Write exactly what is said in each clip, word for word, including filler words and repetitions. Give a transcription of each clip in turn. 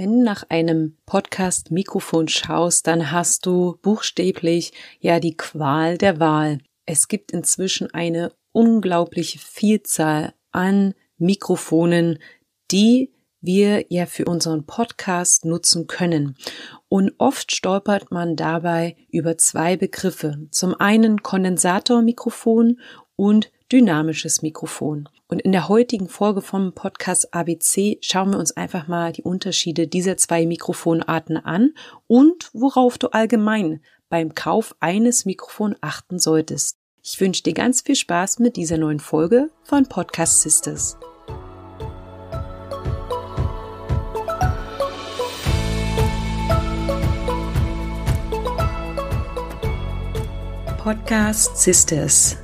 Wenn du nach einem Podcast-Mikrofon schaust, dann hast du buchstäblich ja die Qual der Wahl. Es gibt inzwischen eine unglaubliche Vielzahl an Mikrofonen, die wir ja für unseren Podcast nutzen können. Und oft stolpert man dabei über zwei Begriffe. Zum einen Kondensatormikrofon und dynamisches Mikrofon. Und in der heutigen Folge vom Podcast A B C schauen wir uns einfach mal die Unterschiede dieser zwei Mikrofonarten an und worauf du allgemein beim Kauf eines Mikrofons achten solltest. Ich wünsche dir ganz viel Spaß mit dieser neuen Folge von Podcast Sisters. Podcast Sisters.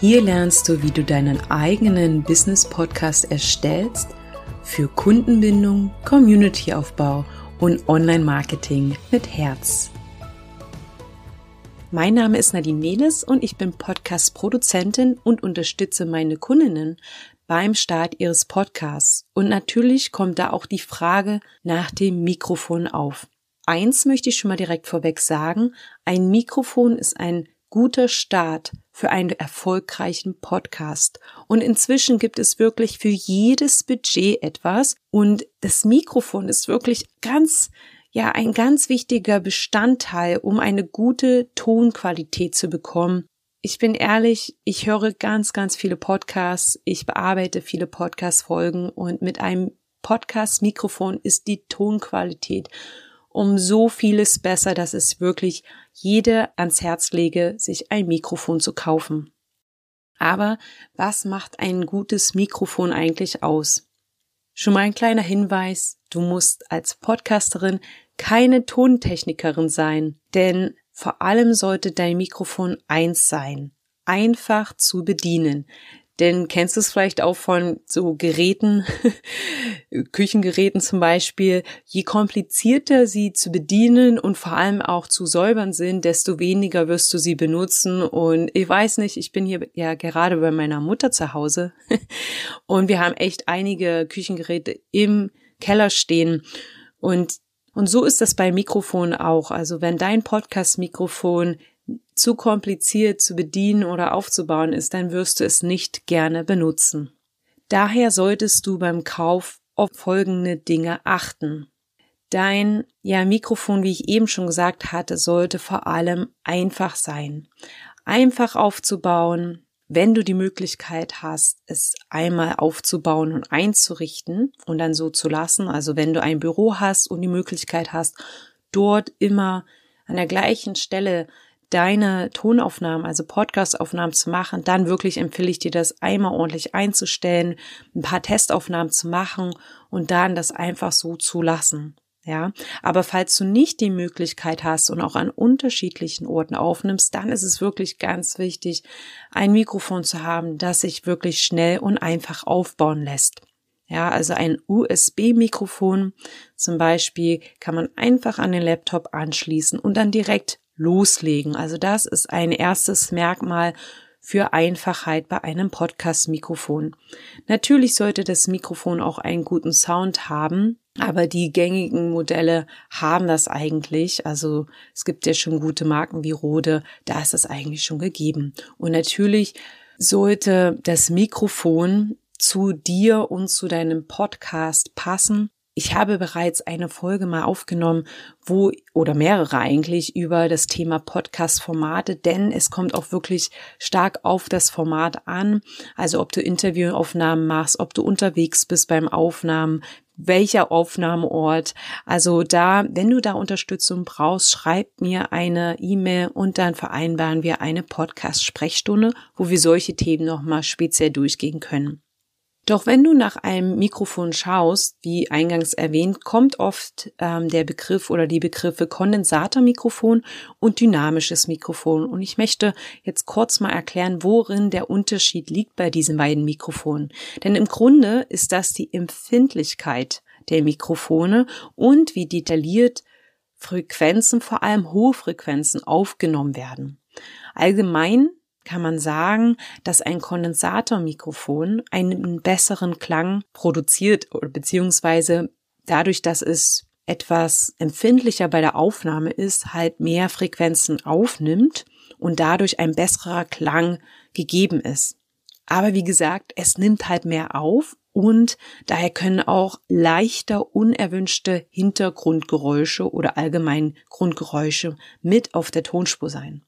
Hier lernst du, wie du deinen eigenen Business-Podcast erstellst für Kundenbindung, Community-Aufbau und Online-Marketing mit Herz. Mein Name ist Nadine Mehlis und ich bin Podcast-Produzentin und unterstütze meine Kundinnen beim Start ihres Podcasts. Und natürlich kommt da auch die Frage nach dem Mikrofon auf. Eins möchte ich schon mal direkt vorweg sagen: Ein Mikrofon ist ein guter Start für einen erfolgreichen Podcast. Und inzwischen gibt es wirklich für jedes Budget etwas. Und das Mikrofon ist wirklich ganz, ja, ein ganz wichtiger Bestandteil, um eine gute Tonqualität zu bekommen. Ich bin ehrlich, ich höre ganz, ganz viele Podcasts. Ich bearbeite viele Podcast-Folgen und mit einem Podcast-Mikrofon ist die Tonqualität um so vieles besser, dass es wirklich jeder ans Herz lege, sich ein Mikrofon zu kaufen. Aber was macht ein gutes Mikrofon eigentlich aus? Schon mal ein kleiner Hinweis, du musst als Podcasterin keine Tontechnikerin sein, denn vor allem sollte dein Mikrofon eins sein, einfach zu bedienen. Denn kennst du es vielleicht auch von so Geräten, Küchengeräten zum Beispiel, je komplizierter sie zu bedienen und vor allem auch zu säubern sind, desto weniger wirst du sie benutzen. Und ich weiß nicht, ich bin hier ja gerade bei meiner Mutter zu Hause und wir haben echt einige Küchengeräte im Keller stehen. Und, und so ist das bei Mikrofonen auch. Also wenn dein Podcast-Mikrofon zu kompliziert zu bedienen oder aufzubauen ist, dann wirst du es nicht gerne benutzen. Daher solltest du beim Kauf auf folgende Dinge achten. Dein ja, Mikrofon, wie ich eben schon gesagt hatte, sollte vor allem einfach sein. Einfach aufzubauen, wenn du die Möglichkeit hast, es einmal aufzubauen und einzurichten und dann so zu lassen. Also wenn du ein Büro hast und die Möglichkeit hast, dort immer an der gleichen Stelle deine Tonaufnahmen, also Podcast-Aufnahmen zu machen, dann wirklich empfehle ich dir, das einmal ordentlich einzustellen, ein paar Testaufnahmen zu machen und dann das einfach so zu lassen. Ja, aber falls du nicht die Möglichkeit hast und auch an unterschiedlichen Orten aufnimmst, dann ist es wirklich ganz wichtig, ein Mikrofon zu haben, das sich wirklich schnell und einfach aufbauen lässt. Ja, also ein U S B-Mikrofon zum Beispiel kann man einfach an den Laptop anschließen und dann direkt loslegen. Also das ist ein erstes Merkmal für Einfachheit bei einem Podcast-Mikrofon. Natürlich sollte das Mikrofon auch einen guten Sound haben, aber die gängigen Modelle haben das eigentlich. Also es gibt ja schon gute Marken wie Rode, da ist das eigentlich schon gegeben. Und natürlich sollte das Mikrofon zu dir und zu deinem Podcast passen. Ich habe bereits eine Folge mal aufgenommen, wo, oder mehrere eigentlich, über das Thema Podcast-Formate, denn es kommt auch wirklich stark auf das Format an. Also ob du Interviewaufnahmen machst, ob du unterwegs bist beim Aufnahmen, welcher Aufnahmeort. Also da, wenn du da Unterstützung brauchst, schreib mir eine E-Mail und dann vereinbaren wir eine Podcast-Sprechstunde, wo wir solche Themen nochmal speziell durchgehen können. Doch wenn du nach einem Mikrofon schaust, wie eingangs erwähnt, kommt oft ähm, der Begriff oder die Begriffe Kondensatormikrofon und dynamisches Mikrofon. Und ich möchte jetzt kurz mal erklären, worin der Unterschied liegt bei diesen beiden Mikrofonen. Denn im Grunde ist das die Empfindlichkeit der Mikrofone und wie detailliert Frequenzen, vor allem hohe Frequenzen, aufgenommen werden. Allgemein kann man sagen, dass ein Kondensatormikrofon einen besseren Klang produziert, beziehungsweise dadurch, dass es etwas empfindlicher bei der Aufnahme ist, halt mehr Frequenzen aufnimmt und dadurch ein besserer Klang gegeben ist. Aber wie gesagt, es nimmt halt mehr auf und daher können auch leichter unerwünschte Hintergrundgeräusche oder allgemein Grundgeräusche mit auf der Tonspur sein.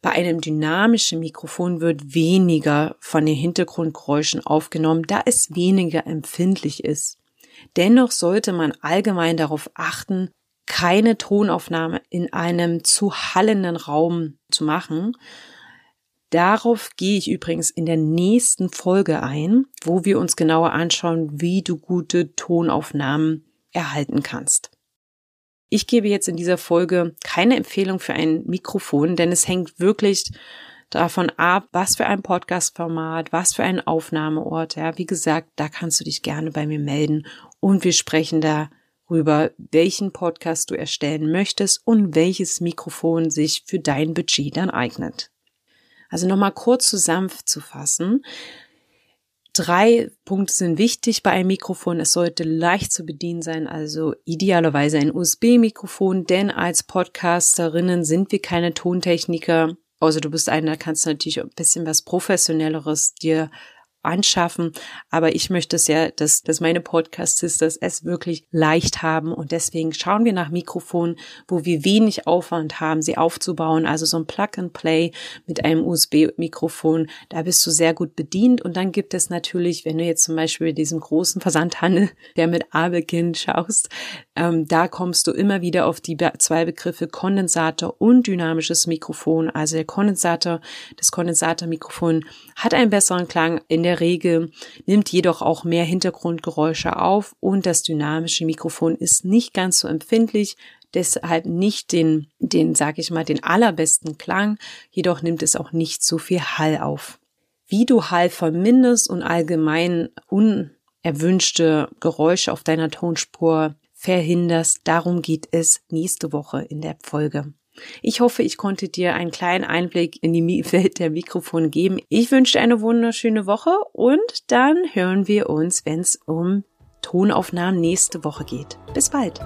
Bei einem dynamischen Mikrofon wird weniger von den Hintergrundgeräuschen aufgenommen, da es weniger empfindlich ist. Dennoch sollte man allgemein darauf achten, keine Tonaufnahme in einem zu hallenden Raum zu machen. Darauf gehe ich übrigens in der nächsten Folge ein, wo wir uns genauer anschauen, wie du gute Tonaufnahmen erhalten kannst. Ich gebe jetzt in dieser Folge keine Empfehlung für ein Mikrofon, denn es hängt wirklich davon ab, was für ein Podcast-Format, was für ein Aufnahmeort. Ja, wie gesagt, da kannst du dich gerne bei mir melden und wir sprechen darüber, welchen Podcast du erstellen möchtest und welches Mikrofon sich für dein Budget dann eignet. Also nochmal kurz zusammenzufassen. Drei Punkte sind wichtig bei einem Mikrofon. Es sollte leicht zu bedienen sein, also idealerweise ein U S B-Mikrofon, denn als Podcasterinnen sind wir keine Tontechniker. Also du bist einer, kannst natürlich ein bisschen was Professionelleres dir anschaffen. Aber ich möchte es ja, dass, dass meine Podcast-Sisters es wirklich leicht haben. Und deswegen schauen wir nach Mikrofonen, wo wir wenig Aufwand haben, sie aufzubauen. Also so ein Plug-and-Play mit einem U S B-Mikrofon, da bist du sehr gut bedient. Und dann gibt es natürlich, wenn du jetzt zum Beispiel diesem großen Versandhandel, der mit A beginnt, schaust, ähm, da kommst du immer wieder auf die zwei Begriffe Kondensator und dynamisches Mikrofon. Also der Kondensator, das Kondensatormikrofon hat einen besseren Klang in der Regel, nimmt jedoch auch mehr Hintergrundgeräusche auf und das dynamische Mikrofon ist nicht ganz so empfindlich, deshalb nicht den, den, sag ich mal, den allerbesten Klang, jedoch nimmt es auch nicht so viel Hall auf. Wie du Hall vermindest und allgemein unerwünschte Geräusche auf deiner Tonspur verhinderst, darum geht es nächste Woche in der Folge. Ich hoffe, ich konnte dir einen kleinen Einblick in die Welt der Mikrofone geben. Ich wünsche dir eine wunderschöne Woche und dann hören wir uns, wenn es um Tonaufnahmen nächste Woche geht. Bis bald!